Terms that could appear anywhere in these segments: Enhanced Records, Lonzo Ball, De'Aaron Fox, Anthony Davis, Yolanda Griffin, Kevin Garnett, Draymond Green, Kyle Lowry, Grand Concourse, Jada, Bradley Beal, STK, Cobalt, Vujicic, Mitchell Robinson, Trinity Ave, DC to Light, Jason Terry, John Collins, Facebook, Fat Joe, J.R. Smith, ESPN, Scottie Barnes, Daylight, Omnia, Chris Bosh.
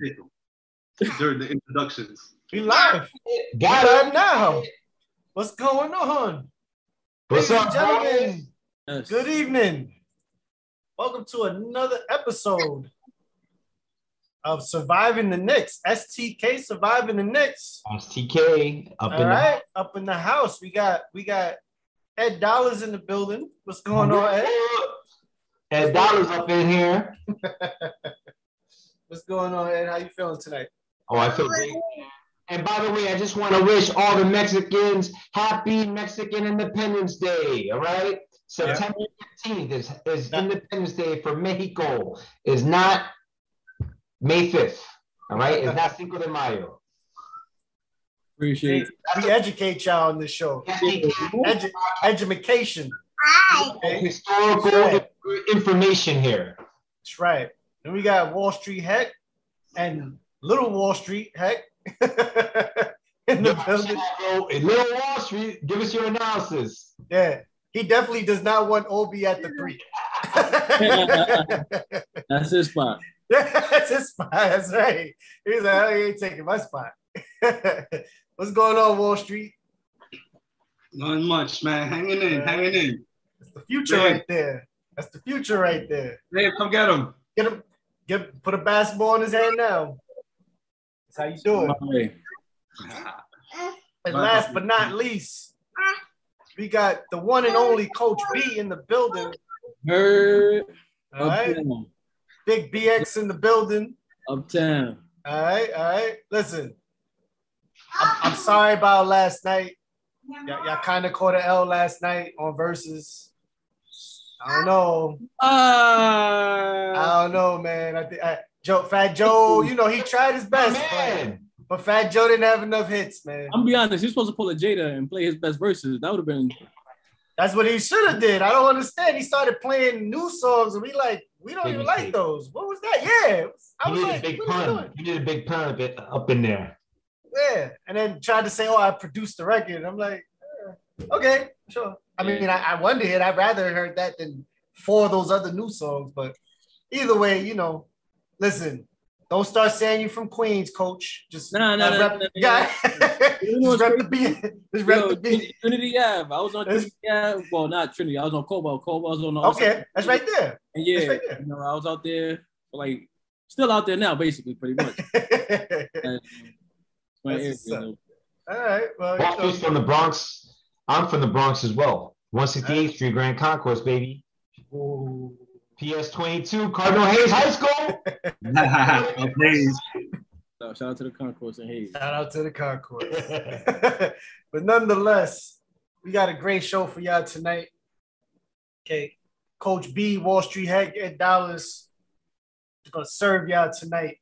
pick him during the introductions. We live. Got up now. What's going on? What's up, gentlemen? Yes. Good evening. Welcome to another episode of Surviving the Knicks. STK Surviving the Knicks. STK up all in right, the up in the house. We got Ed Dollars in the building. What's going on, Ed? Ed Dollars up in here. What's going on, Ed? How you feeling tonight? Oh, I feel great. And by the way, I just want to wish all the Mexicans happy Mexican Independence Day. All right, September 15th is Independence Day for Mexico. It's not May 5th. All right, it's not Cinco de Mayo. Appreciate it. We educate y'all on this show. Education. Historical information here. That's right. Then we got Wall Street Heck and Little Wall Street Heck in the building. Little Wall Street, give us your analysis. Yeah, he definitely does not want Obi at the three. That's his spot. Yeah, that's his spot. That's right. He's like, oh, he ain't taking my spot. What's going on, Wall Street? Not much, man. Hanging in, hanging in. That's the future right there. That's the future right there. Man, come get him. Get him. Get put a basketball in his hand now. That's how you do it. And last but not least, we got the one and only Coach B in the building. All right. Big BX in the building. Uptown. All right, all right. Listen, I'm sorry about last night. Y'all kind of caught an L last night on Versus. I don't know. I don't know, man. I think Fat Joe, you know, he tried his best, but Fat Joe didn't have enough hits, man. I'm gonna be honest. He's supposed to pull a Jada and play his best verses. That would have been. That's what he should have did. I don't understand. He started playing new songs, and we don't even like those. What was that? Yeah, I was like, Big Pun. You did a Big Pun bit up in there. Yeah, and then tried to say, "Oh, I produced the record." And I'm like, okay, sure. I mean, I wonder it. I'd rather heard that than four of those other new songs. But either way, you know. Listen, don't start saying you're from Queens, Coach. Just rep the beat. Just rep the beat. Trinity Ave. I was on Trinity Ave. Well, not Trinity. I was on Cobalt. Cobalt was on the okay, that's right there. And yeah, right there. You know, I was out there, like, still out there now, basically, pretty much. All right. Well, Walker's from the Bronx. I'm from the Bronx as well. 168th Street, Grand Concourse, baby. Ooh. PS22, Cardinal Hayes High School. So, shout out to the concourse in Hayes. Shout out to the concourse. But nonetheless, we got a great show for y'all tonight. Okay, Coach B, Wall Street Heck, Ed Dollars is going to serve y'all tonight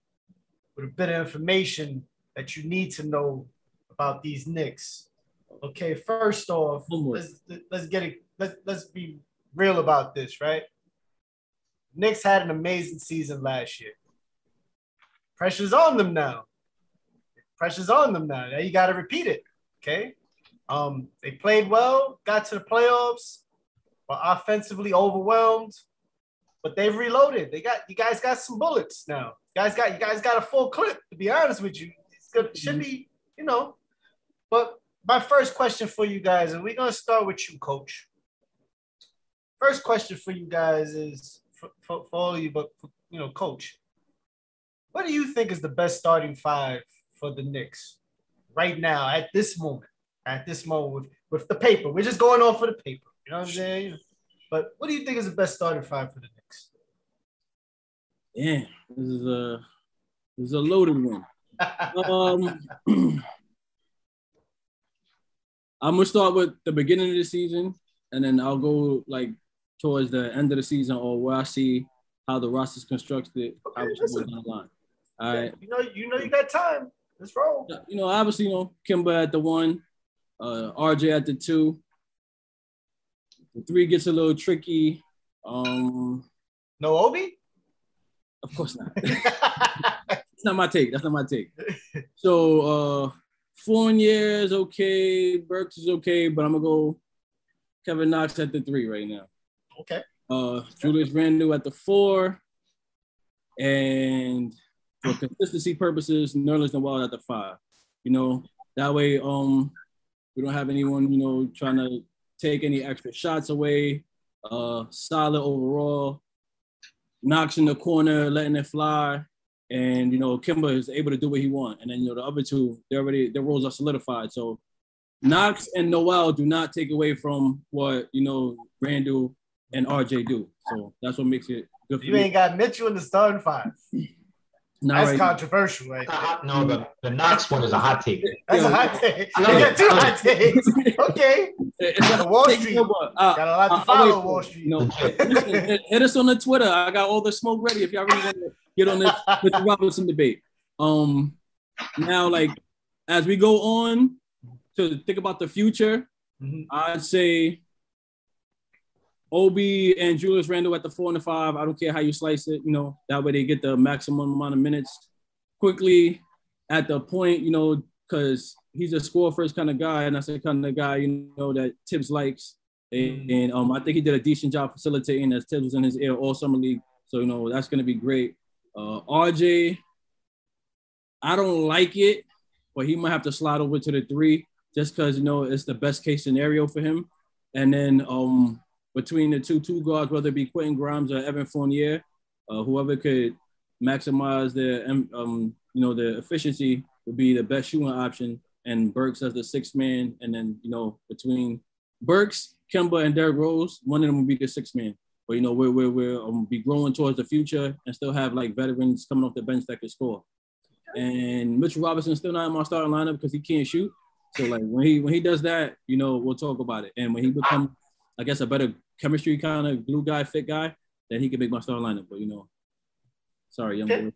with a bit of information that you need to know about these Knicks. Okay, first off, let's get it. Let's be real about this, right? Knicks had an amazing season last year. Pressure's on them now. Pressure's on them now. Now you got to repeat it, okay? They played well, got to the playoffs, were offensively overwhelmed, but they've reloaded. You guys got some bullets now. You guys got a full clip. To be honest with you, should be, you know. But my first question for you guys, and we're gonna start with you, Coach. First question for you guys is. For all of you, but for, you know, Coach, what do you think is the best starting five for the Knicks right now at this moment? At this moment, with the paper, we're just going off of the paper. You know what I'm saying? But what do you think is the best starting five for the Knicks? Yeah, this is a loaded one. I'm gonna start with the beginning of the season, and then I'll go towards the end of the season, or where I see how the roster's constructed, how it's going down the line. All right. You know, you got time. Let's roll. You know, obviously, you know, Kimba at the one, R.J. at the two. The three gets a little tricky. No Obi? Of course not. That's not my take. So, Fournier is okay. Burks is okay, but I'm going to go Kevin Knox at the three right now. Okay. Julius Randle at the four, and for consistency purposes, Nerlens Noel at the 5. You know, that way we don't have anyone, you know, trying to take any extra shots away. Solid overall. Knox in the corner, letting it fly. And, you know, Kimba is able to do what he wants. And then, you know, the other two, their roles are solidified. So Knox and Noel do not take away from what, you know, Randle and R.J. do. So that's what makes it good for you. You ain't got Mitchell in the starting five. That's right. Controversial, right? No, the Knox one is a hot take. That's a hot take. You got two hot takes. Okay. Wall Street. Got a lot to follow, Wall Street. You know, hit us on the Twitter. I got all the smoke ready if y'all really want to get on this with the Robinson debate. Now, like, as we go on to think about the future, I'd say Obi and Julius Randle at the 4 and the 5. I don't care how you slice it, you know, that way they get the maximum amount of minutes quickly at the point, you know, because he's a score first kind of guy. And that's the kind of guy, you know, that Tibbs likes. And I think he did a decent job facilitating as Tibbs was in his ear all summer league. So, you know, that's going to be great. RJ, I don't like it, but he might have to slide over to the 3 just because, you know, it's the best case scenario for him. And then, between the two guards, whether it be Quentin Grimes or Evan Fournier, whoever could maximize their, you know, their efficiency would be the best shooting option. And Burks as the 6th man. And then, you know, between Burks, Kemba, and Derrick Rose, one of them would be the 6th man. But, you know, we'll be growing towards the future and still have, like, veterans coming off the bench that can score. And Mitchell Robinson still not in my starting lineup because he can't shoot. So, like, when he does that, you know, we'll talk about it. And when he becomes, I guess, a better chemistry kind of glue guy, fit guy, then he can make my star lineup. But, you know, sorry, young boy.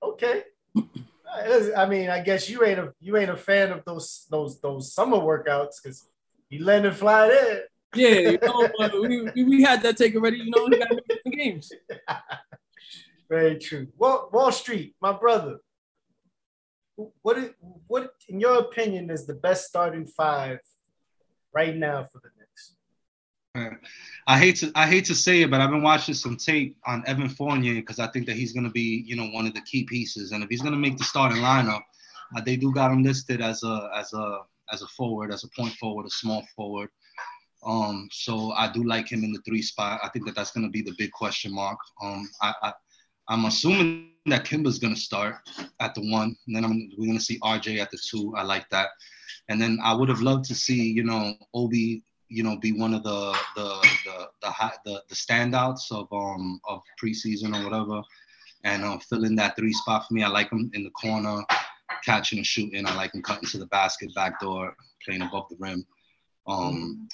Okay. I mean, I guess you ain't a fan of those summer workouts because you let it fly there. Yeah, you know, we had that take already. You know, we got to make the games. Very true. Wall Street, my brother. What in your opinion is the best starting 5 right now for the Knicks? I hate to say it, but I've been watching some tape on Evan Fournier because I think that he's going to be, you know, one of the key pieces. And if he's going to make the starting lineup, they do got him listed as a forward, as a point forward, a small forward. So I do like him in the 3 spot. I think that that's going to be the big question mark. I'm assuming that Kimba's going to start at the 1. And then we're going to see RJ at the 2. I like that. And then I would have loved to see, you know, Obi, you know, be one of the standouts of preseason or whatever, and fill in that 3 spot for me. I like him in the corner, catching and shooting. I like him cutting to the basket, backdoor, playing above the rim.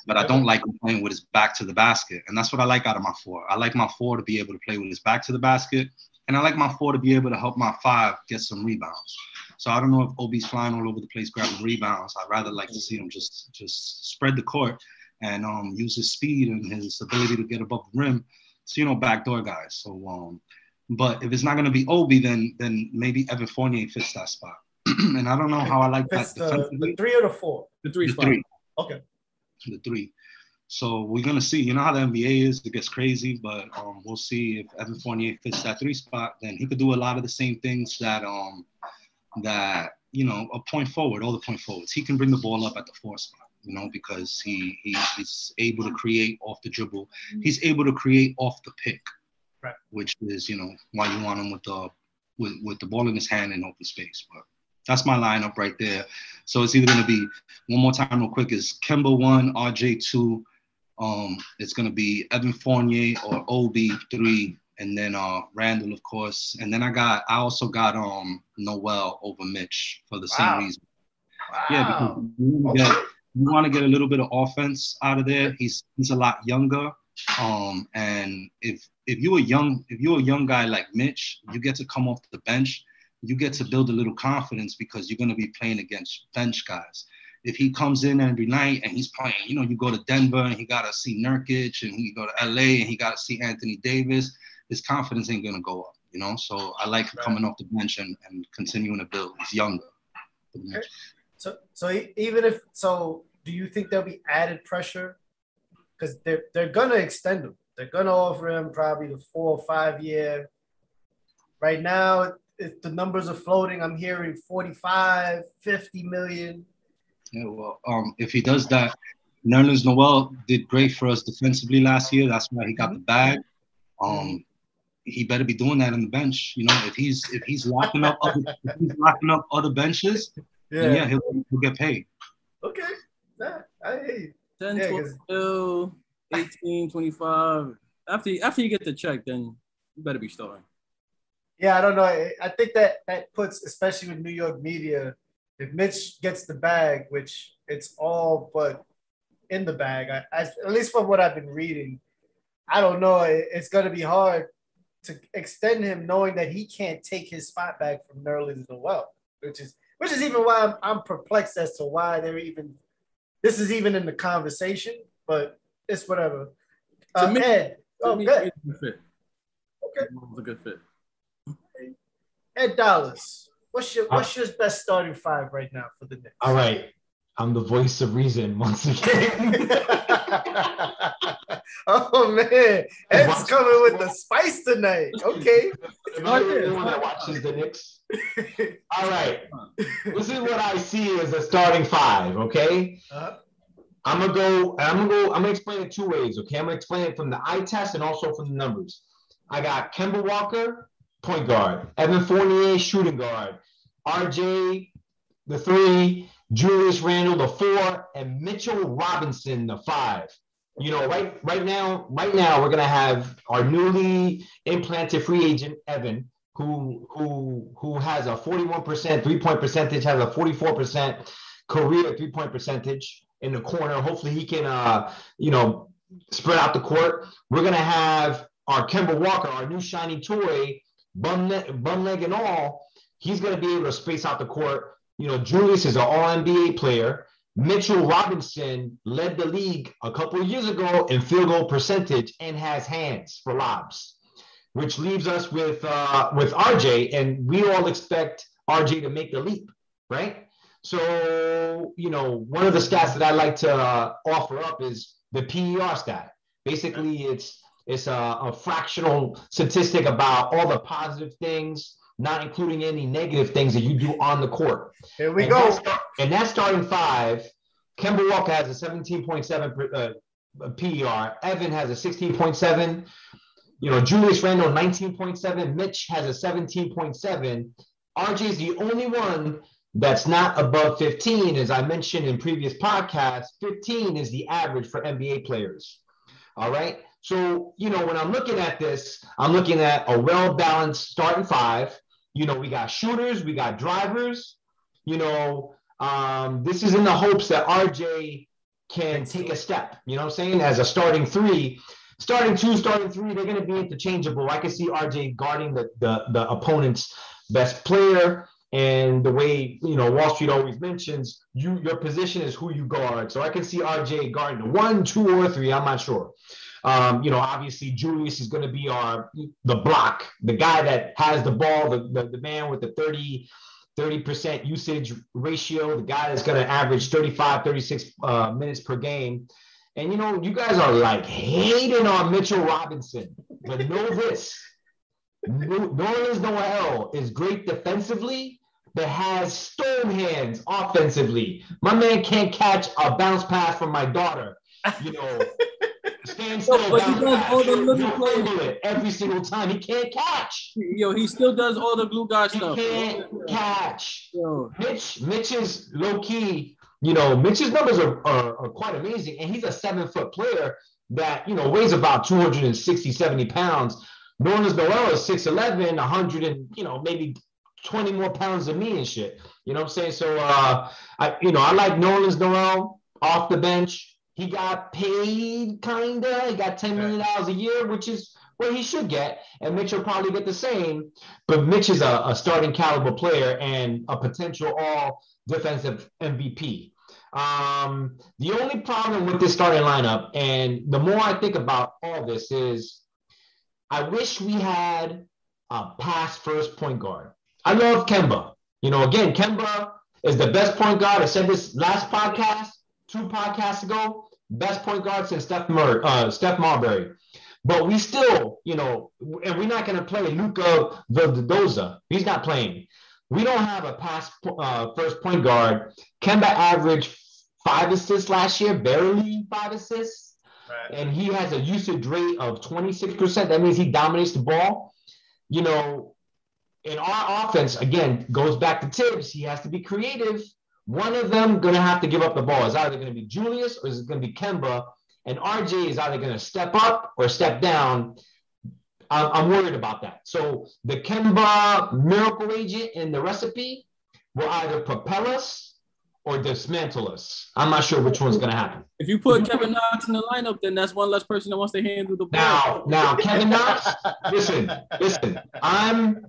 But I don't like him playing with his back to the basket, and that's what I like out of my 4. I like my 4 to be able to play with his back to the basket, and I like my 4 to be able to help my 5 get some rebounds. So I don't know if Obi's flying all over the place grabbing rebounds. I'd rather like to see him just spread the court and use his speed and his ability to get above the rim to, you know, backdoor guys. So, but if it's not going to be Obi, then maybe Evan Fournier fits that spot. And I don't know how I like that. The 3 or the 4? The 3 spot. 3. Okay. The 3. So we're going to see. You know how the NBA is. It gets crazy, but we'll see if Evan Fournier fits that 3 spot. Then he could do a lot of the same things that you know, a point forward, all the point forwards. He can bring the ball up at the 4 spot. You know, because he's able to create off the dribble. He's able to create off the pick, right? Which is, you know, why you want him with the ball in his hand in open space. But that's my lineup right there. So it's either going to be, one more time real quick, is Kemba 1, RJ 2. It's going to be Evan Fournier or Obi 3, and then Randle, of course. And then I also got Noel over Mitch for the same reason. Wow. Yeah, because you want to get a little bit of offense out of there. He's a lot younger, and if you're a young guy like Mitch, you get to come off the bench. You get to build a little confidence because you're going to be playing against bench guys. If he comes in every night and he's playing, you know, you go to Denver and he got to see Nurkic, and you go to LA and he got to see Anthony Davis, his confidence ain't going to go up, you know. So I like him coming off the bench and continuing to build. He's younger. Okay. So do you think there'll be added pressure? Because they're going to extend him. They're going to offer him probably the 4 or 5 year. Right now, if the numbers are floating, I'm hearing 45, 50 million. Yeah, well, if he does that, Nerlens Noel did great for us defensively last year. That's why he got the bag. He better be doing that on the bench. You know, if he's locking up other, benches, then yeah, he'll get paid. Okay, nah, I hear you. 10, yeah, 12, 18, 25. After you get the check, then you better be starting. Yeah, I don't know. I think that puts, especially with New York media, if Mitch gets the bag, which it's all but in the bag, I, at least from what I've been reading, I don't know. It's going to be hard to extend him knowing that he can't take his spot back from Nerlens Noel, which is even why I'm perplexed as to why this is even in the conversation, but it's whatever. Ed, good. Okay. It's a good fit. Ed Dollars, what's your best starting five right now for the Knicks? All right, I'm the voice of reason once again. Oh man, Ed's coming with the spice tonight. Okay, everyone that watches the Knicks. All right, this is what I see as a starting five. Okay, I'm gonna explain it two ways. Okay, I'm gonna explain it from the eye test and also from the numbers. I got Kemba Walker, point guard, Evan Fournier, shooting guard, R.J., the three, Julius Randle, the four, and Mitchell Robinson, the five. You know, right now we're gonna have our newly implanted free agent Evan, who has a 41% three-point percentage, has a 44% career three-point percentage in the corner. Hopefully he can spread out the court. We're gonna have our Kemba Walker, our new shiny toy, bum leg and all, he's going to be able to space out the court. You know, Julius is an All-NBA player. Mitchell Robinson led the league a couple of years ago in field goal percentage and has hands for lobs, which leaves us with RJ, and we all expect RJ to make the leap, right? So, you know, one of the stats that I like to offer up is the PER stat. Basically, it's a fractional statistic about all the positive things, not including any negative things that you do on the court. Here we go. And that's starting five. Kemba Walker has a 17.7 PER. Evan has a 16.7. You know, Julius Randle, 19.7. Mitch has a 17.7. RJ is the only one that's not above 15. As I mentioned in previous podcasts, 15 is the average for NBA players. All right. So, you know, when I'm looking at this, I'm looking at a well-balanced starting five. You know, we got shooters, we got drivers. You know, this is in the hopes that RJ can take a step, you know what I'm saying, as a starting three. Starting two, starting three, they're going to be interchangeable. I can see RJ guarding the opponent's best player. And the way, you know, Wall Street always mentions, your position is who you guard. So I can see RJ guarding the 1, 2, or 3. I'm not sure. You know, obviously Julius is going to be the block, the guy that has the ball, the man with the 30% usage ratio, the guy that's going to average 35, 36 minutes per game. And, you know, you guys are like hating on Mitchell Robinson, but know this. Nerlens Noel is great defensively, but has stone hands offensively. My man can't catch a bounce pass from my daughter, you know. Stand still. He does all the little plays every single time. He can't catch. Yo, he still does all the glue guy stuff. He can't catch. Yo. Mitch is low key. You know, Mitch's numbers are quite amazing, and he's a 7-foot player that, you know, weighs about 260, 70 pounds. Nerlens Noel is 6'11", 100 and, you know, maybe 20 more pounds than me and shit. You know what I'm saying? So, I like Nerlens Noel off the bench. He got paid, kind of. He got $10 million a year, which is what he should get. And Mitch will probably get the same. But Mitch is a starting caliber player and a potential all-defensive MVP. The only problem with this starting lineup, and the more I think about all this, is I wish we had a pass-first point guard. I love Kemba. You know, again, Kemba is the best point guard. I said this last podcast, 2 podcasts ago. Best point guard since Steph Marbury. But we still, you know, and we're not going to play Luka Vildoza. He's not playing. We don't have a pass first point guard. Kemba averaged 5 assists last year, barely 5 assists. Right. And he has a usage rate of 26%. That means he dominates the ball. You know, in our offense, again, goes back to Tibbs. He has to be creative. One of them going to have to give up the ball. It's either going to be Julius or it's going to be Kemba. And R.J. is either going to step up or step down. I'm worried about that. So the Kemba miracle agent in the recipe will either propel us or dismantle us. I'm not sure which one's going to happen. If you put Kevin Knox in the lineup, then that's one less person that wants to handle the ball. Now, Kevin Knox, listen, I don't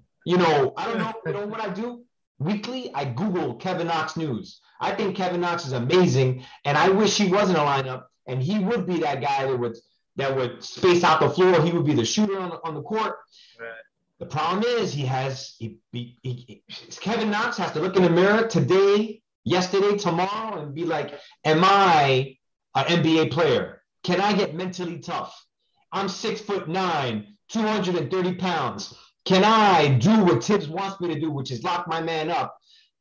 know, what I do. Weekly, I Google Kevin Knox news. I think Kevin Knox is amazing, and I wish he was in a lineup. And he would be that guy that would space out the floor. He would be the shooter on the court. Right. The problem is Kevin Knox has to look in the mirror today, yesterday, tomorrow, and be like, am I an NBA player? Can I get mentally tough? I'm 6'9", 230 pounds. Can I do what Tibbs wants me to do, which is lock my man up,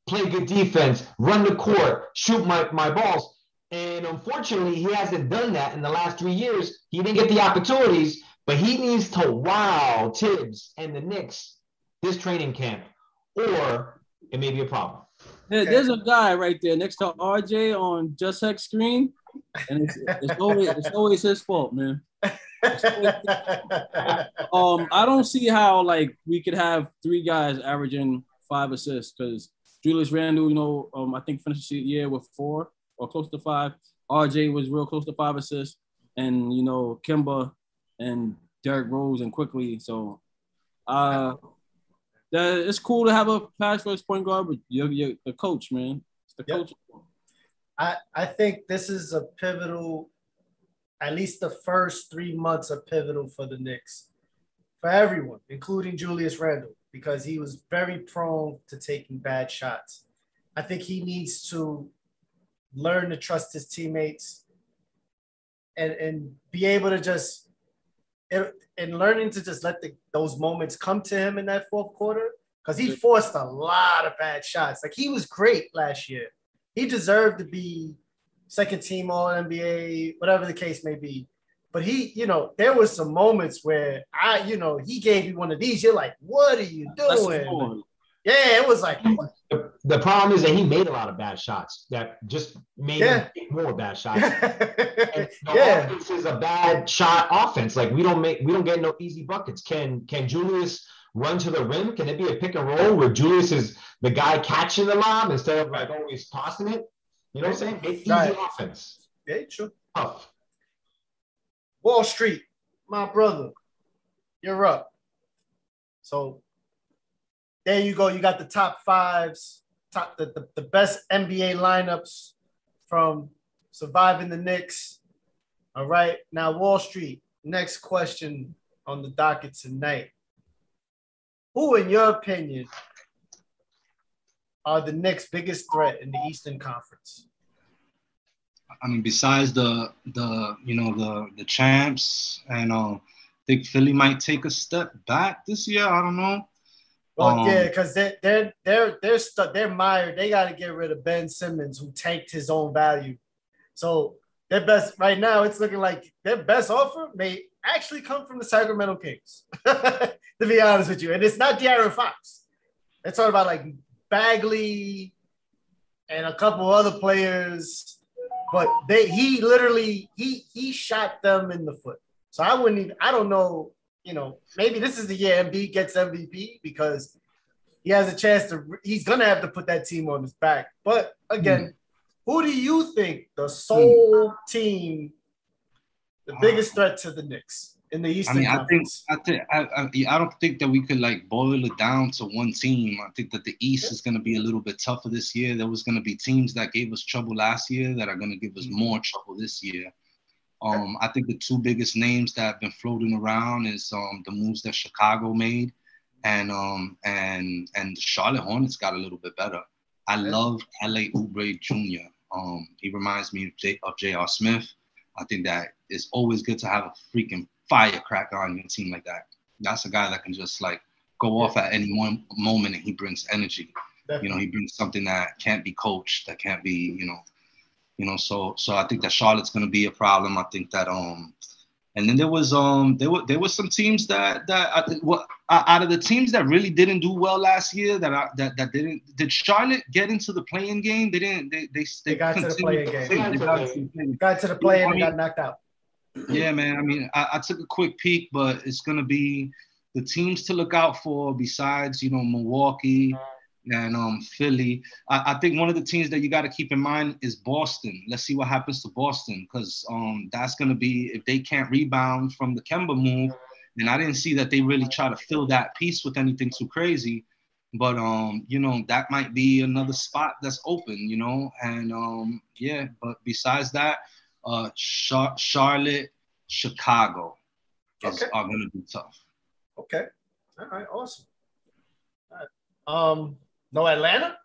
play good defense, run the court, shoot my balls? And unfortunately, he hasn't done that in the last 3 years. He didn't get the opportunities, but he needs to wow Tibbs and the Knicks this training camp, or it may be a problem. Yeah, there's a guy right there next to RJ on Just Heck's screen, and it's always his fault, man. I don't see how we could have 3 guys averaging 5 assists because Julius Randle, I think finished the year with 4. Or close to 5. RJ was real close to 5 assists, and Kimba and Derrick Rose and quickly. So, it's cool to have a pass first point guard, but you're the coach, man. It's the coach. I think this is a pivotal. At least the first 3 months are pivotal for the Knicks, for everyone, including Julius Randle, because he was very prone to taking bad shots. I think he needs to learn to trust his teammates and be able to just and learning to just let those moments come to him in that fourth quarter, because he forced a lot of bad shots. He was great last year. He deserved to be second team All-NBA, whatever the case may be. But he, there were some moments where he gave you one of these. You're like, what are you doing? Yeah, it was like the problem is that he made a lot of bad shots that just made him take more bad shots. This is a bad shot offense. We don't get no easy buckets. Can Julius run to the rim? Can it be a pick and roll where Julius is the guy catching the lob instead of always tossing it? You know what I'm saying? It's easy offense. Yeah, true. Tough. Wall Street, my brother, you're up. So. There you go. You got the top fives, the best NBA lineups from Surviving the Knicks. All right. Now, Wall Street, next question on the docket tonight. Who, in your opinion, are the Knicks' biggest threat in the Eastern Conference? I mean, besides the champs, and I think Philly might take a step back this year. I don't know. Well, yeah, because they're stuck. They're mired. They got to get rid of Ben Simmons, who tanked his own value. So their best right now, it's looking like their best offer may actually come from the Sacramento Kings. To be honest with you, and it's not De'Aaron Fox. They're talking about Bagley and a couple other players, but he shot them in the foot. So I wouldn't even. I don't know. Maybe this is the year Embiid gets MVP because he has a chance to – he's going to have to put that team on his back. But, again, who do you think the sole team, the biggest threat to the Knicks in the Eastern Conference? I don't think that we could, boil it down to one team. I think that the East is going to be a little bit tougher this year. There was going to be teams that gave us trouble last year that are going to give us more trouble this year. I think the 2 biggest names that have been floating around is the moves that Chicago made, and Charlotte Hornets got a little bit better. I love L.A. Oubre Jr. He reminds me of J.R. Smith. I think that it's always good to have a freaking firecracker on your team like that. That's a guy that can just like go off at any one moment, and he brings energy. Definitely. You know, he brings something that can't be coached, that can't be, you know. So I think that Charlotte's gonna be a problem. I think that and then there were some teams out of the teams that really didn't do well last year that didn't. Did Charlotte get into the play-in game? They didn't. They got to the play-in game. Got to the play-in and got knocked out. Yeah, man. I mean, I took a quick peek, but it's gonna be the teams to look out for besides Milwaukee and Philly. I think one of the teams that you got to keep in mind is Boston. Let's see what happens to Boston, because that's going to be, if they can't rebound from the Kemba move, and I didn't see that they really try to fill that piece with anything too crazy, but that might be another spot that's open, and but besides that, Charlotte, Chicago are going to be tough. Okay, all right, awesome. All right. No Atlanta?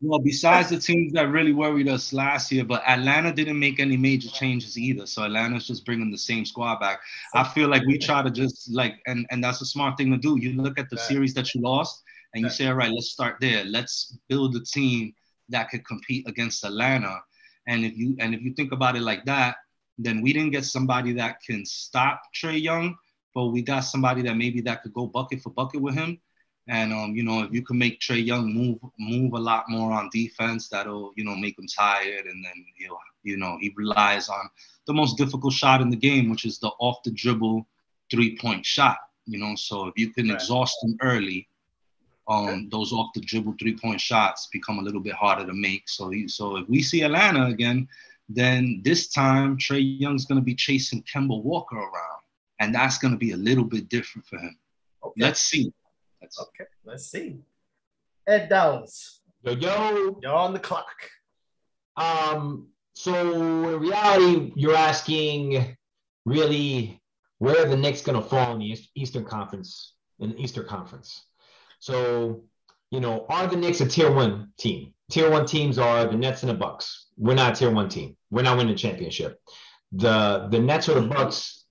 Well, besides the teams that really worried us last year, but Atlanta didn't make any major changes either. So Atlanta's just bringing the same squad back. I feel like we try to just and that's a smart thing to do. You look at the series that you lost and you say, all right, let's start there. Let's build a team that could compete against Atlanta. And if you think about it like that, then we didn't get somebody that can stop Trae Young, but we got somebody that maybe that could go bucket for bucket with him. And, if you can make Trae Young move a lot more on defense, that'll, make him tired. And then, he relies on the most difficult shot in the game, which is the off the dribble 3-point shot, So if you can exhaust him early, those off the dribble 3-point shots become a little bit harder to make. So if we see Atlanta again, then this time Trae Young's going to be chasing Kemba Walker around. And that's going to be a little bit different for him. Okay. Let's see. Let's see. Ed Dollars. Yo. You're on the clock. So in reality, you're asking really where are the Knicks going to fall in the Eastern Conference. So, are the Knicks a tier one team? Tier one teams are the Nets and the Bucks. We're not a tier one team. We're not winning the championship. The Nets or the Bucks,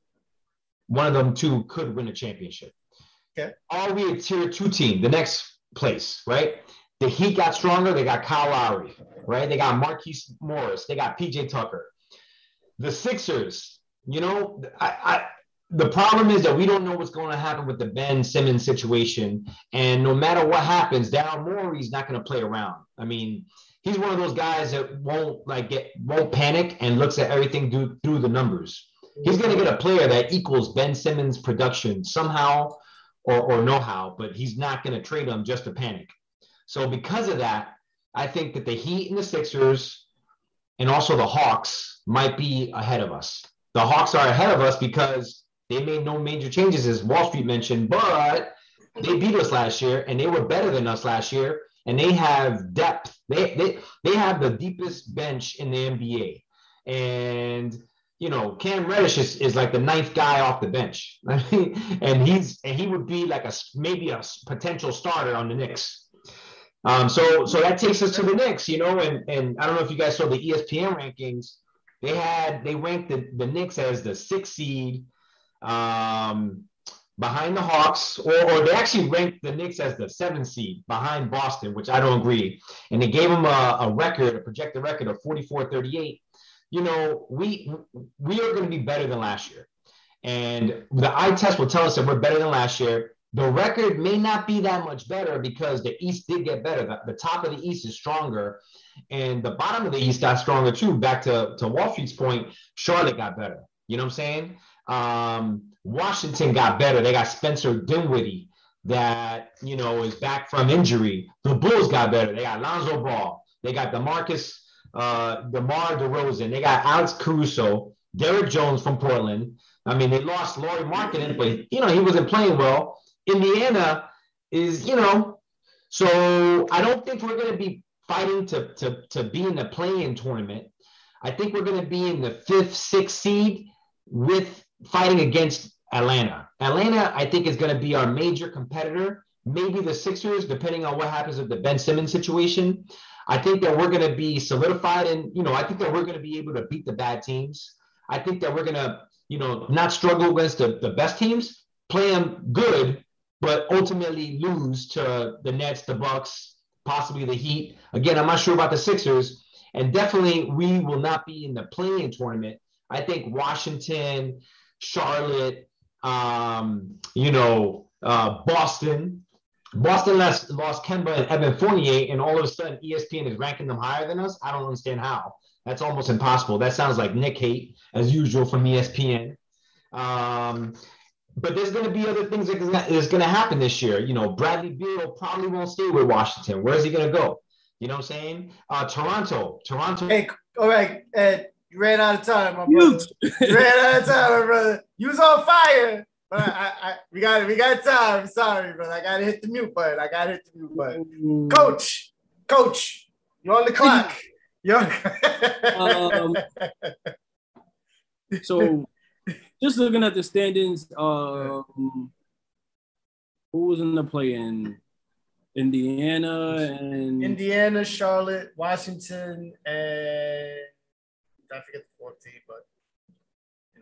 one of them two could win a championship. Okay. Are we a tier two team? The next place, right? The Heat got stronger. They got Kyle Lowry, right? They got Marquise Morris. They got PJ Tucker. The Sixers, the problem is that we don't know what's going to happen with the Ben Simmons situation. And no matter what happens, Daryl Morey's not going to play around. I mean, he's one of those guys that won't panic and looks at everything through the numbers. He's going to get a player that equals Ben Simmons' production somehow or no how, but he's not going to trade him just to panic. So because of that, I think that the Heat and the Sixers and also the Hawks might be ahead of us. The Hawks are ahead of us because they made no major changes, as Wall Street mentioned, but they beat us last year and they were better than us last year, and they have depth. They have the deepest bench in the NBA. And Cam Reddish is like the ninth guy off the bench. I mean, he would be like maybe a potential starter on the Knicks. So that takes us to the Knicks, and I don't know if you guys saw the ESPN rankings. They ranked the Knicks as the sixth seed behind the Hawks, or they actually ranked the Knicks as the seventh seed behind Boston, which I don't agree. And they gave them a projected record of 44-38. We are going to be better than last year. And the eye test will tell us that we're better than last year. The record may not be that much better because the East did get better. The top of the East is stronger. And the bottom of the East got stronger, too. Back to Wall Street's point, Charlotte got better. You know what I'm saying? Washington got better. They got Spencer Dinwiddie that, is back from injury. The Bulls got better. They got Lonzo Ball. They got DeMar DeRozan. They got Alex Caruso, Derrick Jones from Portland. I mean, they lost Lauri Markkanen, but, he wasn't playing well. Indiana is, so I don't think we're going to be fighting to be in the play-in tournament. I think we're going to be in the 5th, 6th seed with fighting against Atlanta. Atlanta, I think, is going to be our major competitor, maybe the Sixers, depending on what happens with the Ben Simmons situation. I think that we're going to be solidified and, I think that we're going to be able to beat the bad teams. I think that we're going to, you know, not struggle against the best teams, play them good, but ultimately lose to the Nets, the Bucks, possibly the Heat. Again, I'm not sure about the Sixers. And definitely we will not be in the play-in tournament. I think Washington, Charlotte, Boston. Boston lost Kemba and Evan Fournier, and all of a sudden ESPN is ranking them higher than us. I don't understand how. That's almost impossible. That sounds like Nick hate, as usual, from ESPN. But there's going to be other things that is going to happen this year. You know, Bradley Beal probably won't stay with Washington. Where is he going to go? You know what I'm saying? Toronto. Hey, all right, Ed, you ran out of time, my brother. You ran out of time, my brother. You was on fire. But we got time. Sorry, brother. I gotta hit the mute button. Ooh. Coach, you're on the clock. So just looking at the standings, who was in the play-in? Indiana, Charlotte, Washington, and I forget the fourth team, but you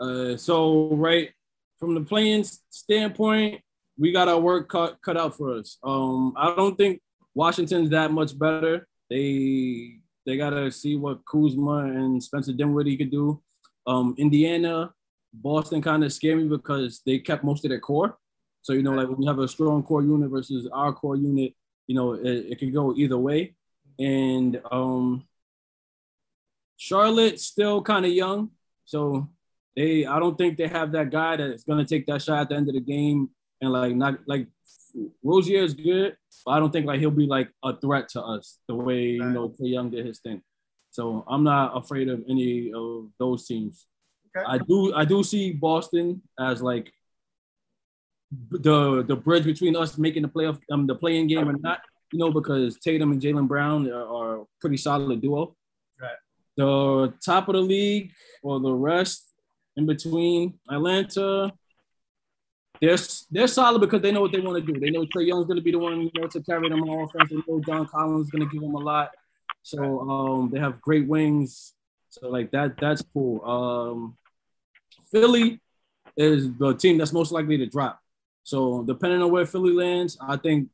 know. So right from the play-in standpoint, we got our work cut out for us. I don't think Washington's that much better. They gotta see what Kuzma and Spencer Dinwiddie could do. Indiana, Boston kind of scared me because they kept most of their core. So, you know, like when you have a strong core unit versus our core unit, you know, it could go either way. And Charlotte's still kind of young. So I don't think they have that guy that's going to take that shot at the end of the game. And Rozier is good, but I don't think he'll be a threat to us the way, you know, Trae Young did his thing. So I'm not afraid of any of those teams. Okay. I do see Boston as the bridge between us making the playoff, the play-in game or not, you know, because Tatum and Jaylen Brown are a pretty solid duo. Right. The top of the league or the rest in between, Atlanta, they're solid because they know what they want to do. They know Trae Young's going to be the one, you know, to carry them on offense. They know John Collins is going to give them a lot. So they have great wings. So that's cool. Philly is the team that's most likely to drop. So depending on where Philly lands, I think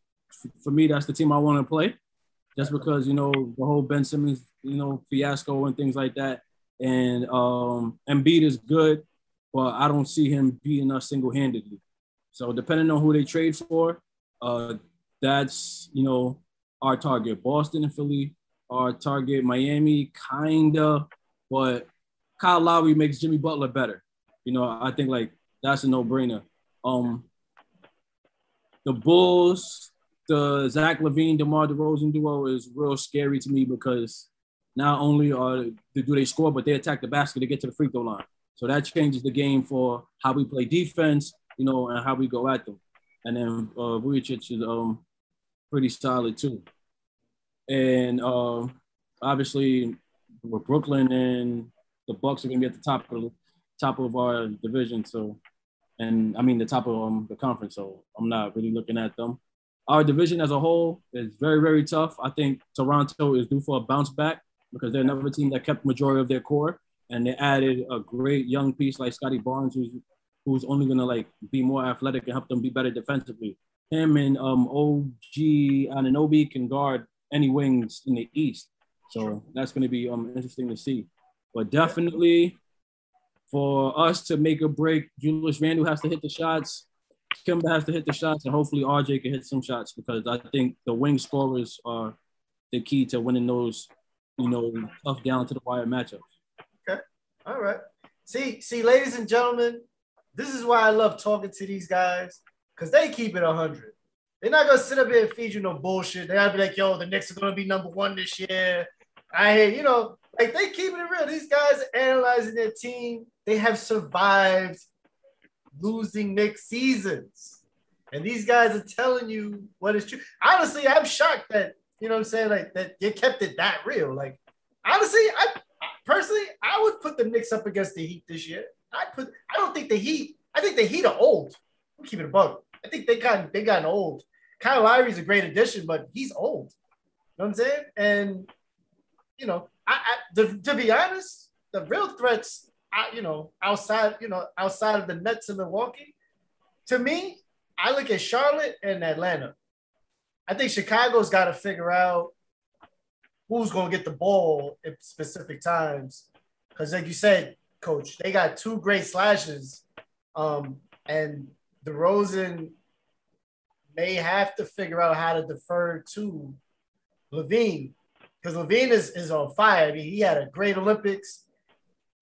for me, that's the team I want to play just because, you know, the whole Ben Simmons, you know, fiasco and things like that. And Embiid is good, but I don't see him beating us single-handedly. So depending on who they trade for, that's, you know, our target. Boston and Philly, our target. Miami, kind of, but Kyle Lowry makes Jimmy Butler better. You know, I think, that's a no-brainer. The Bulls, the Zach LaVine, DeMar DeRozan duo is real scary to me because not only do they score, but they attack the basket to get to the free throw line. So that changes the game for how we play defense, you know, and how we go at them. And then Vujicic is pretty solid too. And obviously with Brooklyn and the Bucks are going to be at the top of our division, so. And I mean the top of the conference, so I'm not really looking at them. Our division as a whole is very, very tough. I think Toronto is due for a bounce back because they're another team that kept the majority of their core, and they added a great young piece like Scottie Barnes, who's only gonna be more athletic and help them be better defensively. Him and OG Anunoby can guard any wings in the East, so that's gonna be interesting to see. But definitely, for us to make a break, Julius Randle has to hit the shots, Kimba has to hit the shots, and hopefully R.J. can hit some shots because I think the wing scorers are the key to winning those, you know, tough down to the wire matchups. Okay. All right. See, ladies and gentlemen, this is why I love talking to these guys because they keep it 100. They're not going to sit up here and feed you no bullshit. They're going to be like, yo, the Knicks are going to be #1 this year. I hear, you know. They keeping it real. These guys are analyzing their team. They have survived losing Knicks seasons. And these guys are telling you what is true. Honestly, I'm shocked that, you know what I'm saying, that they kept it that real. Honestly, I would put the Knicks up against the Heat this year. I think the Heat are old. I'm keeping it above. I think they gotten old. Kyle Lowry's a great addition, but he's old. You know what I'm saying? And, you know, to be honest, the real threats, outside of the Nets in Milwaukee, to me, I look at Charlotte and Atlanta. I think Chicago's got to figure out who's going to get the ball at specific times. Because like you said, Coach, they got two great slashes. And DeRozan may have to figure out how to defer to Levine. Because Levine is on fire. I mean, he had a great Olympics.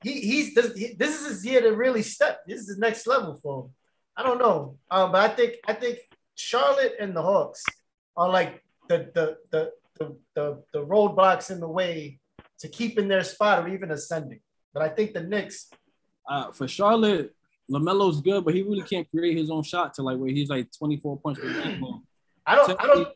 This is his year to really step. This is the next level for him. I don't know. But I think Charlotte and the Hawks are like the roadblocks in the way to keeping their spot or even ascending. But I think the Knicks. For Charlotte, LaMelo's good, but he really can't create his own shot to like where he's like 24 points.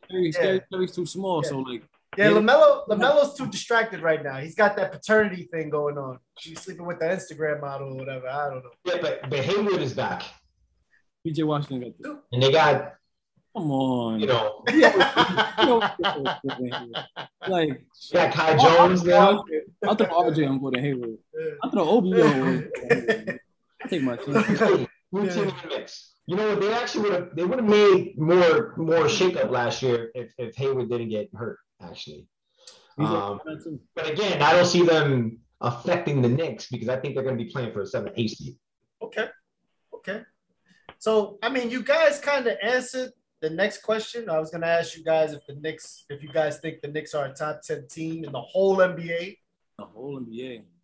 Terry's too small. Yeah. So like. Yeah, LaMelo's too distracted right now. He's got that paternity thing going on. He's sleeping with the Instagram model or whatever. I don't know. Yeah, but Hayward is back. PJ Washington got this. And they got. Come on. You know. Like. Yeah, Kyle Jones now. I thought R.J. I'm going to Hayward. I thought Obi was. I take my chance. You know what? They actually would have made more shakeup last year if Hayward didn't get hurt. Actually, but again, I don't see them affecting the Knicks because I think they're going to be playing for a 7-8 seed. Okay. So I mean, you guys kind of answered the next question. I was going to ask you guys if you guys think the Knicks are a top 10 team in the whole NBA.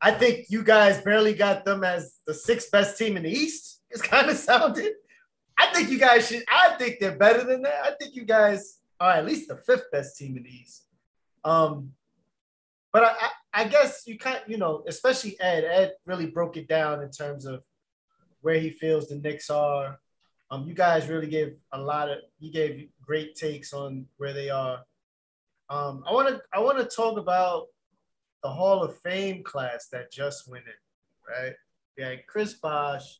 I think you guys barely got them as the 6th best team in the East. It's kind of sounded. I think they're better than that. I think you guys. All right, at least the 5th best team in the East. But I guess you can't, especially Ed really broke it down in terms of where he feels the Knicks are. You guys really gave he gave great takes on where they are. I want to talk about the Hall of Fame class that just went in, right? Yeah, Chris Bosh.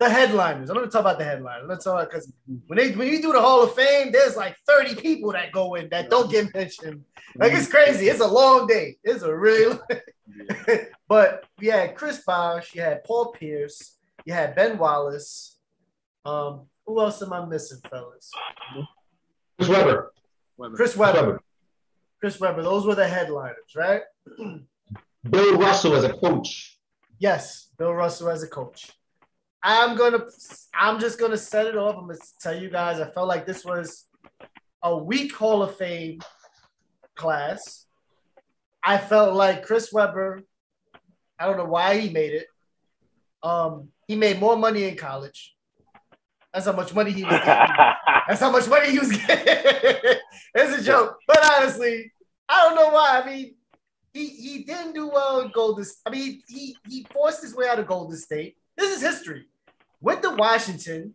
The headliners. I'm going to talk about the headliners. Let's talk because when you do the Hall of Fame, there's like 30 people that go in that don't get mentioned. Like it's crazy. It's a long day. It's a really long But you had Chris Bosh, you had Paul Pierce, you had Ben Wallace. Who else am I missing, fellas? Chris Webber. Those were the headliners, right? Bill Russell as a coach. Yes, Bill Russell as a coach. I'm just gonna set it off. I'm gonna tell you guys, I felt like this was a weak Hall of Fame class. I felt like Chris Webber, I don't know why he made it. He made more money in college. That's how much money he was getting. It's a joke. But honestly, I don't know why. I mean, he didn't do well in Golden State. I mean, he forced his way out of Golden State. This is history. Went to Washington,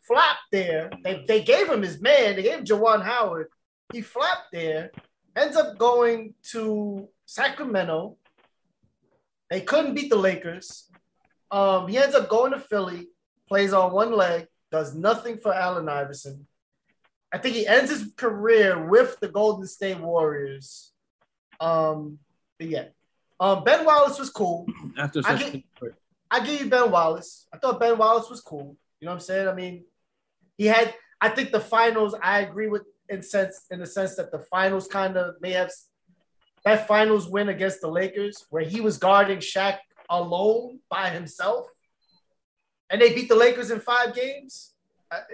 flopped there. They gave him his man. They gave him Jawan Howard. He flopped there, ends up going to Sacramento. They couldn't beat the Lakers. He ends up going to Philly, plays on one leg, does nothing for Allen Iverson. I think he ends his career with the Golden State Warriors. But yeah. Ben Wallace was cool. I give you Ben Wallace. I thought Ben Wallace was cool. You know what I'm saying? I mean, I think the finals, I agree with in the sense that the finals kind of may have that finals win against the Lakers where he was guarding Shaq alone by himself and they beat the Lakers in 5 games.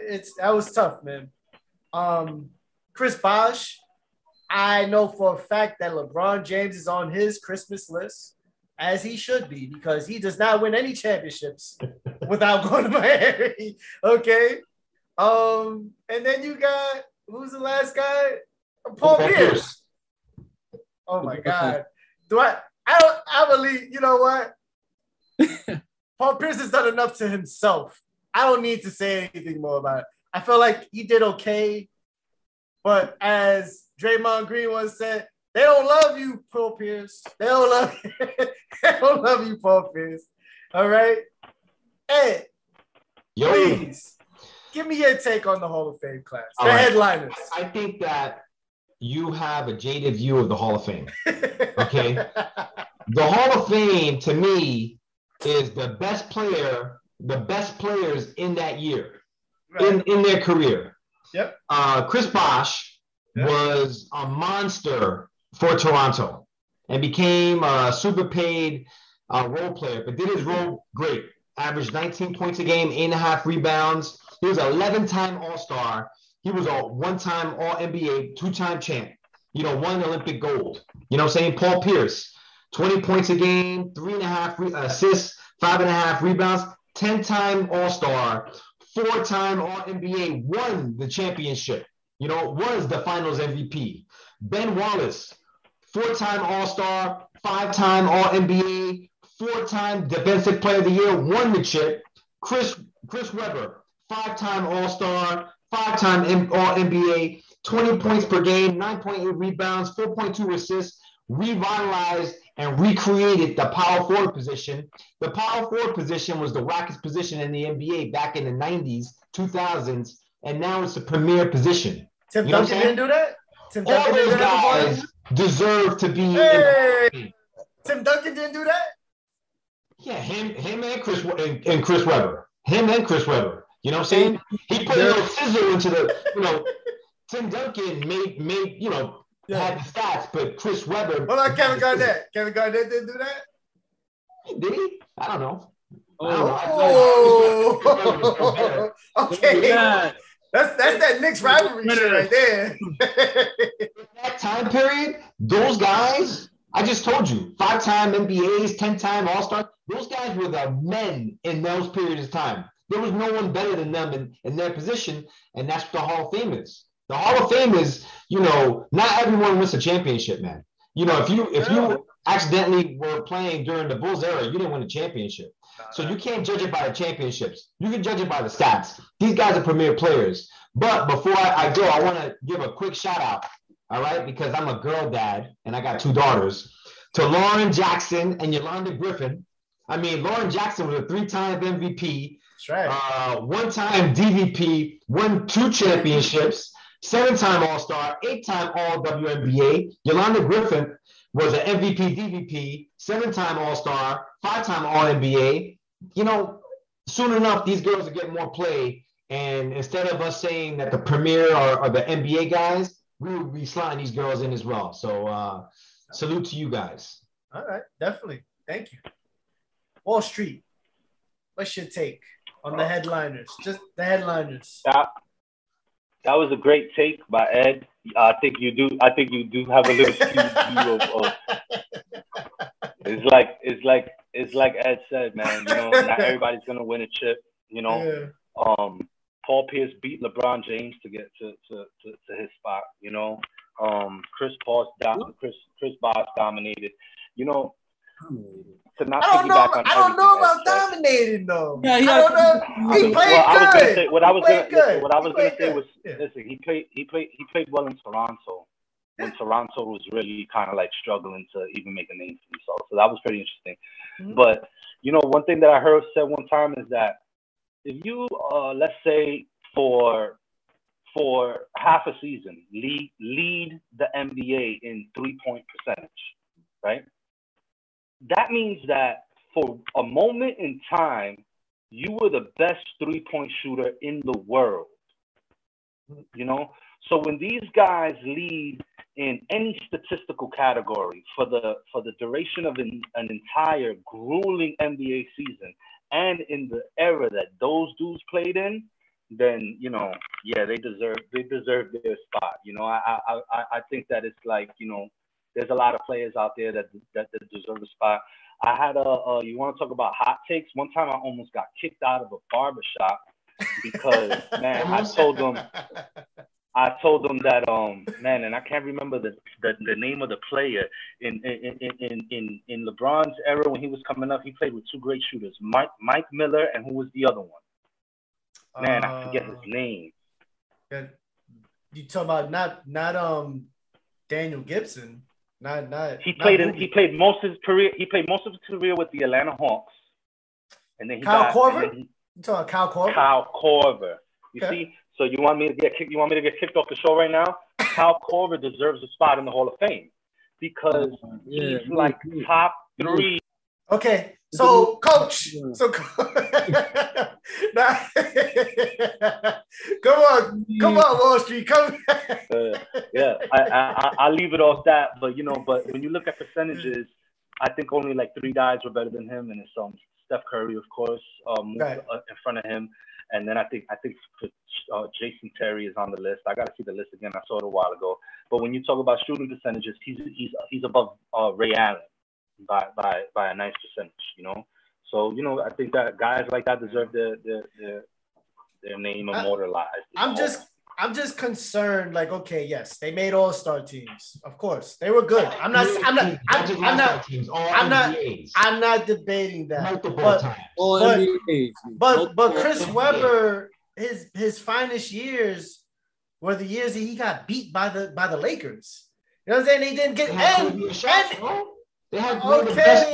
That was tough, man. Chris Bosh, I know for a fact that LeBron James is on his Christmas list. As he should be, because he does not win any championships without going to Miami. Okay. And then you got who's the last guy? Paul Pierce. Oh my God. I believe, you know what? Paul Pierce has done enough to himself. I don't need to say anything more about it. I feel like he did okay. But as Draymond Green once said, they don't love you, Paul Pierce. They don't love you, Paul Pierce. All right? Ed, please, give me your take on the Hall of Fame class, headliners. I think that you have a jaded view of the Hall of Fame, okay? The Hall of Fame, to me, is the best player, the best players in that year, right, in their career. Yep. Chris Bosh was a monster for Toronto and became a super paid role player, but did his role great. Averaged 19 points a game, 8.5 rebounds. He was an 11-time All-Star. He was a one-time All-NBA, two-time champ. You know, won Olympic gold. You know what I'm saying? Paul Pierce, 20 points a game, 3.5 assists, 5.5 rebounds, 10-time All-Star, 4-time All-NBA, won the championship. You know, was the Finals MVP. Ben Wallace, 4-time All-Star, 5-time All-NBA, 4-time Defensive Player of the Year, won the chip. Chris Webber, 5-time All-Star, 5-time All-NBA, 20 points per game, 9.8 rebounds, 4.2 assists, revitalized and recreated the power forward position. The power forward position was the wackest position in the NBA back in the 90s, 2000s, and now it's the premier position. Tim Duncan didn't do that? Tim Duncan didn't do that? All those guys deserve to be in the Tim Duncan didn't do that? Yeah, him and Chris Webber. Him and Chris Webber. You know what I'm saying? He put a little sizzle into the, you know, Tim Duncan made you know, had the stats, but Chris Webber. What about Kevin Garnett? Kevin Garnett didn't do that? Did he? I don't know. Oh. Okay. Yeah. That's that Knicks rivalry shit right there. That time period, those guys, I just told you, 5-time NBAs, 10-time All-Stars, those guys were the men in those periods of time. There was no one better than them in their position, and that's what the Hall of Fame is. The Hall of Fame is, you know, not everyone wins a championship, man. You know, if you accidentally were playing during the Bulls era, you didn't win a championship. So you can't judge it by the championships. You can judge it by the stats. These guys are premier players. But before I go, I want to give a quick shout-out. All right, because I'm a girl dad and I got 2 daughters, to Lauren Jackson and Yolanda Griffin. I mean, Lauren Jackson was a 3-time MVP, that's right, 1-time DVP, won 2 championships, 7-time All-Star, 8-time All-WNBA. Yolanda Griffin was an MVP, DVP, 7-time All-Star, 5-time All-NBA. You know, soon enough, these girls will get more play. And instead of us saying that the premier are the NBA guys, we will be sliding these girls in as well. So salute to you guys. All right, definitely. Thank you. Wall Street, what's your take on the headliners? Just the headliners. That was a great take by Ed. I think you do have a little view of. It's like Ed said, man. You know, not everybody's gonna win a chip. You know. Yeah. Paul Pierce beat LeBron James to get to his spot, you know. Chris Bosh dominated, you know. To not I don't know about dominating though. Yeah, I don't know. He played good. What I was gonna say was, listen, he played well in Toronto when Toronto was really kind of like struggling to even make a name for himself. So that was pretty interesting. Mm-hmm. But you know, one thing that I heard said one time is that, if you, let's say, for half a season, lead the NBA in 3-point percentage, right? That means that for a moment in time, you were the best 3-point shooter in the world, you know? So when these guys lead in any statistical category for the duration of an entire grueling NBA season, and in the era that those dudes played in, then, you know, yeah, they deserve their spot. You know, I think that it's like, you know, there's a lot of players out there that deserve a spot. I had you want to talk about hot takes? One time I almost got kicked out of a barbershop because, man, I told them that, man, and I can't remember the name of the player in LeBron's era when he was coming up. He played with 2 great shooters, Mike Miller, and who was the other one? Man, I forget his name. You talking about not Daniel Gibson? He played most of his career with the Atlanta Hawks, and then Kyle Korver. You see. So you want me to get kicked off the show right now? Kyle Korver deserves a spot in the Hall of Fame because he's like top 3 Okay. So, Coach, come on, Wall Street, come. I leave it off that, but you know, but when you look at percentages, I think only like three guys were better than him, and it's Steph Curry, of course, in front of him, and then I think Jason Terry is on the list. I got to see the list again. I saw it a while ago. But when you talk about shooting percentages, he's above Ray Allen by a nice percentage, you know. So, you know, I think that guys like that deserve their name immortalized. I'm just concerned. Like, okay, yes, they made all-star teams. Of course, they were good. I'm not debating that. But Chris Webber, his finest years were the years that he got beat by the Lakers. You know what I'm saying? They didn't get and they had one of the best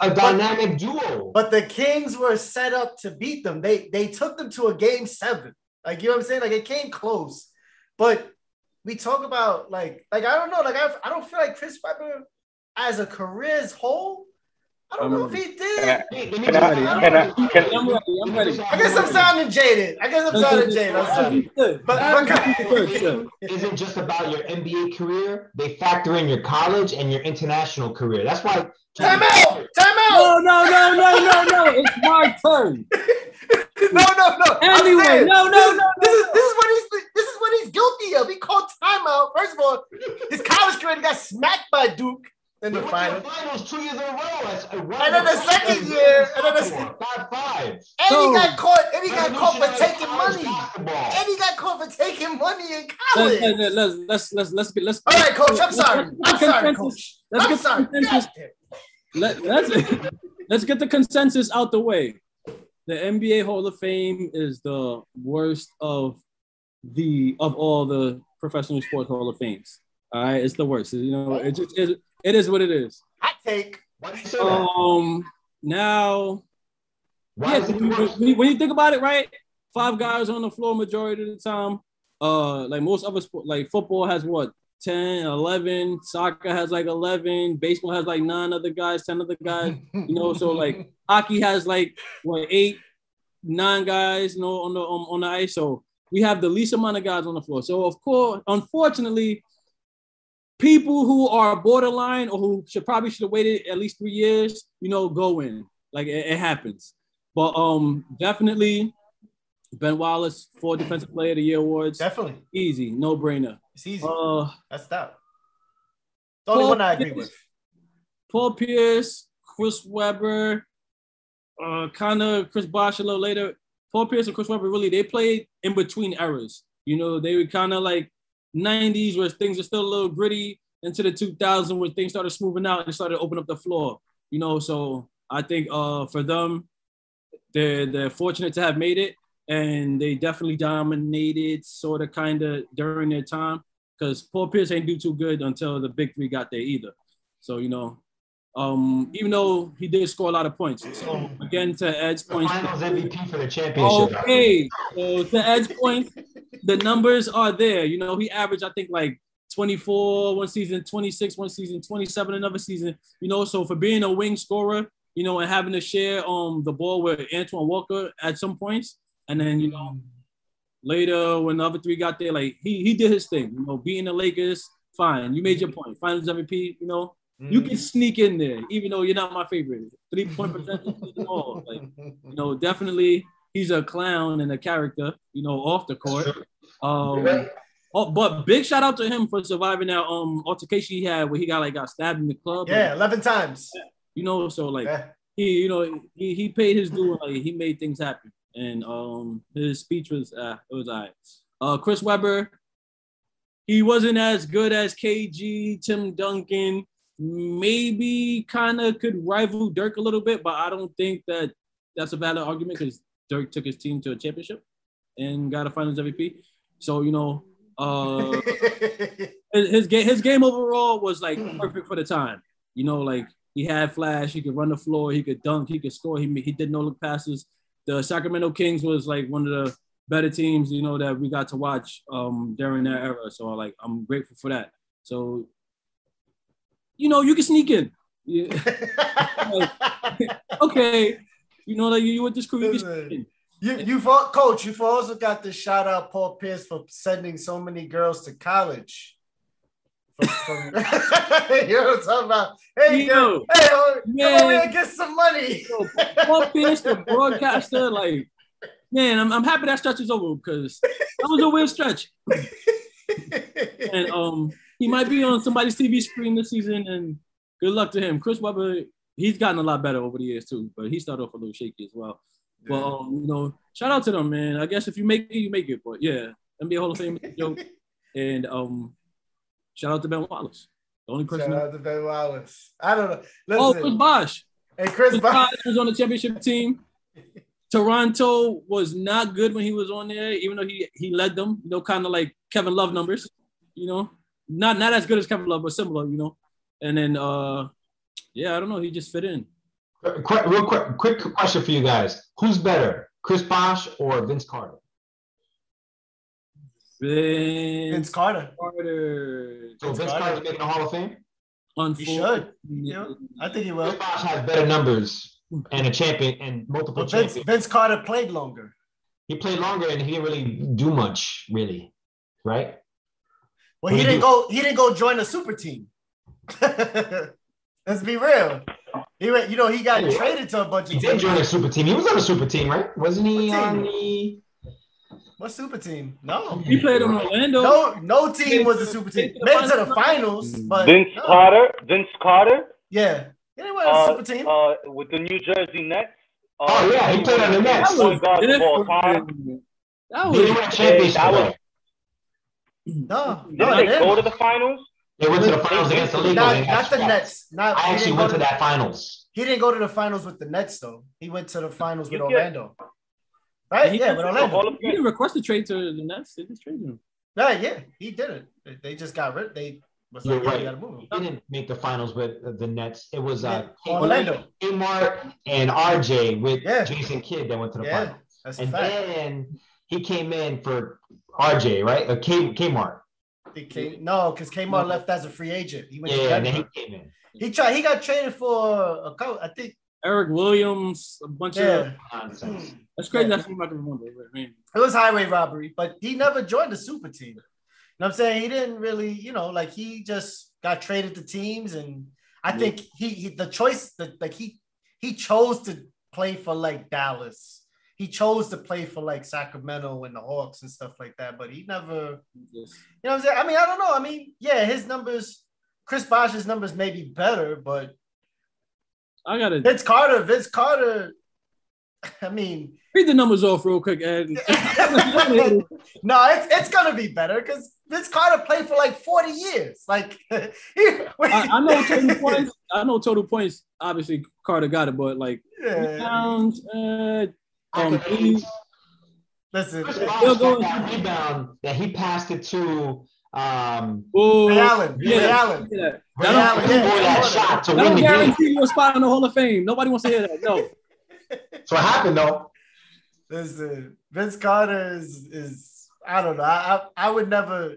a dynamic duo. But the Kings were set up to beat them. They took them to a Game 7. Like, you know what I'm saying? Like, it came close. But we talk about like I don't know. Like, I don't feel like Chris Webber as a career's whole. I don't know if he did. I guess I'm sounding jaded. But isn't just about your NBA career. They factor in your college and your international career. That's why. Time out. No. It's my turn. No. Anyway, no. This is what he's guilty of. He called timeout. First of all, his college career got smacked by Duke. In the finals 2 years in a row. And then the second year, and then the 5-5. And he got caught. And he got caught for taking money. In college. Let's all right, Coach. I'm sorry, Coach. Let's get the consensus out the way. The NBA Hall of Fame is the worst of all the professional sports Hall of Fames. All right, it's the worst. You know, it is what it is. I take. Now, when you think about it, right? 5 guys on the floor majority of the time. Like most other sports, like football has what? 10, 11. Soccer has like 11. Baseball has like 9 other guys, 10 other guys. You know, so like hockey has like what, 8, 9 guys, you know, on the ice. So we have the least amount of guys on the floor. So of course, unfortunately, people who are borderline or who should have waited at least 3 years, you know, go in. Like it happens. But definitely Ben Wallace, 4 Defensive Player of the Year awards. Definitely. Easy, no brainer. It's easy. That's that. The only one I agree with. Paul Pierce, Chris Webber, kind of Chris Bosh a little later. Paul Pierce and Chris Webber, really, they played in between eras. You know, they were kind of like 90s where things are still a little gritty into the 2000s where things started smoothing out and started to open up the floor. You know, so I think for them, they're fortunate to have made it. And they definitely dominated sort of kind of during their time because Paul Pierce ain't do too good until the big three got there either. So, you know, even though he did score a lot of points. So, again, to Ed's point. Finals MVP for the championship. Okay. So, to Ed's point, the numbers are there. You know, he averaged, I think, like 24 one season, 26 one season, 27 another season. You know, so for being a wing scorer, you know, and having to share the ball with Antoine Walker at some points. And then, you know, later when the other three got there, like he did his thing, you know, beating the Lakers, fine. You made your point. Finals MVP, you know, you can sneak in there, even though you're not my favorite. 3-point percentage and all. Like, you know, definitely he's a clown and a character, you know, off the court. But big shout out to him for surviving that altercation he had where he got stabbed in the club. Yeah, 11 times. You know, so like he paid his due, and like, he made things happen. And his speech was it was all right. Chris Webber, he wasn't as good as KG, Tim Duncan. Maybe kind of could rival Dirk a little bit, but I don't think that that's a valid argument because Dirk took his team to a championship and got a Finals MVP. So, you know, his game overall was like perfect for the time. You know, like he had flash, he could run the floor, he could dunk, he could score, he did no look passes. The Sacramento Kings was like one of the better teams, you know, that we got to watch during that era. So, like, I'm grateful for that. So, you know, you can sneak in. Yeah. Okay. You know, like you were just creepy. Coach, you've also got to shout out Paul Pierce for sending so many girls to college. You know what I'm talking about? Hey, yo, hey, man, come over here and get some money. Paul Pierce, the broadcaster, like, man, I'm happy that stretch is over because that was a weird stretch. And he might be on somebody's TV screen this season, and good luck to him. Chris Webber, he's gotten a lot better over the years too, but he started off a little shaky as well. Yeah. But you know, shout out to them, man. I guess if you make it, you make it. But yeah, NBA Hall of Fame is a joke. And shout out to Ben Wallace, the only person. Shout out to Ben Wallace. I don't know. Listen. Oh, Chris Bosh. Hey, Chris Bosh was on the championship team. Toronto was not good when he was on there, even though he led them. You know, kind of like Kevin Love numbers. You know, not as good as Kevin Love, but similar. You know, and then yeah, I don't know. He just fit in. Real quick question for you guys: who's better, Chris Bosh or Vince Carter? Vince Carter. So Vince Carter's making the Hall of Fame? He should. Yeah, I think he will. Vince Bosh had better numbers and a champion and multiple champions. Vince Carter played longer. He played longer and he didn't really do much, really, right? Well, he didn't go join a super team. Let's be real. He went, you know, he got traded to a bunch of teams. He did join a super team. He was on a super team, right? Wasn't he on the? What super team? No. He played in Orlando. No team was a super team. Made it to the finals, but Vince Carter? Yeah. He didn't win a super team. With the New Jersey Nets. Oh, yeah. He played on the Nets. Did they go to the finals? They went to the finals against the Lakers. Not the Nets. I actually went to that finals. He didn't go to the finals with the Nets, though. He went to the finals with Orlando. Right, he but Orlando. He didn't request a trade to the Nets. They just traded him. Right, yeah, he didn't. They just got rid. They was like, right. Got to move him. He didn't make the finals with the Nets. It was Orlando. Amar and R.J. with Jason Kidd that went to the finals. That's and then he came in for R.J. right? Kmart. No, because Kmart left as a free agent. He went to and then he came in. He tried. He got traded for a coach, I think. Eric Williams, a bunch of nonsense. That's crazy. That's what I can remember. I mean, it was highway robbery, but he never joined the super team. You know what I'm saying? He didn't really, you know, like he just got traded to teams, and I think he chose to play for like Dallas. He chose to play for like Sacramento and the Hawks and stuff like that. But he never, you know what I'm saying? I mean, I don't know. I mean, yeah, his numbers, Chris Bosh's numbers may be better, but. I got it. Vince Carter. I mean, read the numbers off real quick, Ed. No, it's gonna be better because Vince Carter played for like 40 years. Like, I know total points. Obviously, Carter got it, but like, rebounds. Listen, that rebound that he passed it to. Ray Allen. Yeah. That'll guarantee you a spot in the Hall of Fame. Nobody wants to hear that. No. So what happened though? Listen, Vince Carter is I don't know. I would never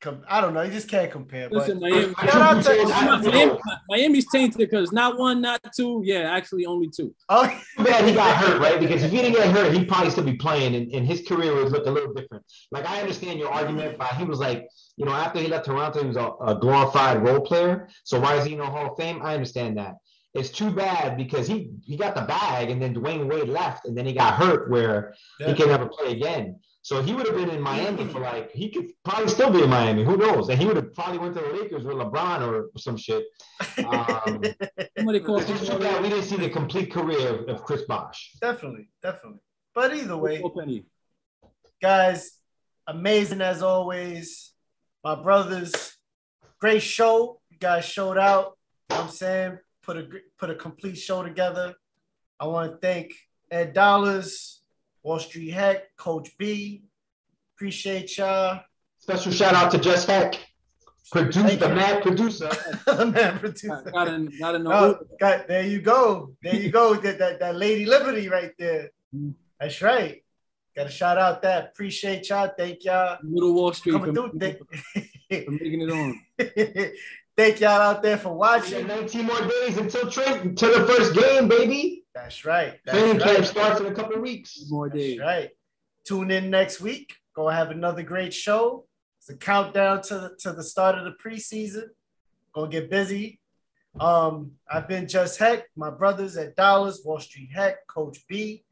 come. I don't know. You just can't compare. Listen, but Miami's tainted because not one, not two. Yeah, actually only two. Oh, man, he got hurt, right? Because if he didn't get hurt, he'd probably still be playing, and his career would look a little different. Like, I understand your argument, but he was like, you know, after he left Toronto, he was a glorified role player. So why is he in the Hall of Fame? I understand that. It's too bad because he got the bag, and then Dwayne Wade left, and then he got hurt where he can never play again. So he would have been in Miami for like – he could probably still be in Miami. Who knows? And he would have probably went to the Lakers with LeBron or some shit. We didn't see the complete career of Chris Bosh. Definitely. But either way, guys, amazing as always. My brothers, great show. You guys showed out. You know what I'm saying? Put a complete show together. I want to thank Ed Dollars, Wall Street Heck, Coach B. Appreciate y'all. Special shout out to Jess Heck, the mad producer. There you go. That Lady Liberty right there. That's right. Got to shout out that. Appreciate y'all. Thank y'all. Little Wall Street. Coming through. I'm making it on. Thank y'all out there for watching. 19 more days until the first game, baby. That's right. Training camp starts in a couple of weeks. More days. That's right. Tune in next week. Go have another great show. It's a countdown to the start of the preseason. Go get busy. I've been Just Heck. My brothers at Dollars, Wall Street Heck, Coach B.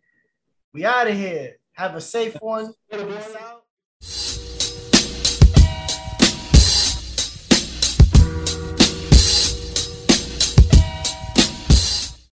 We out of here. Have a safe one.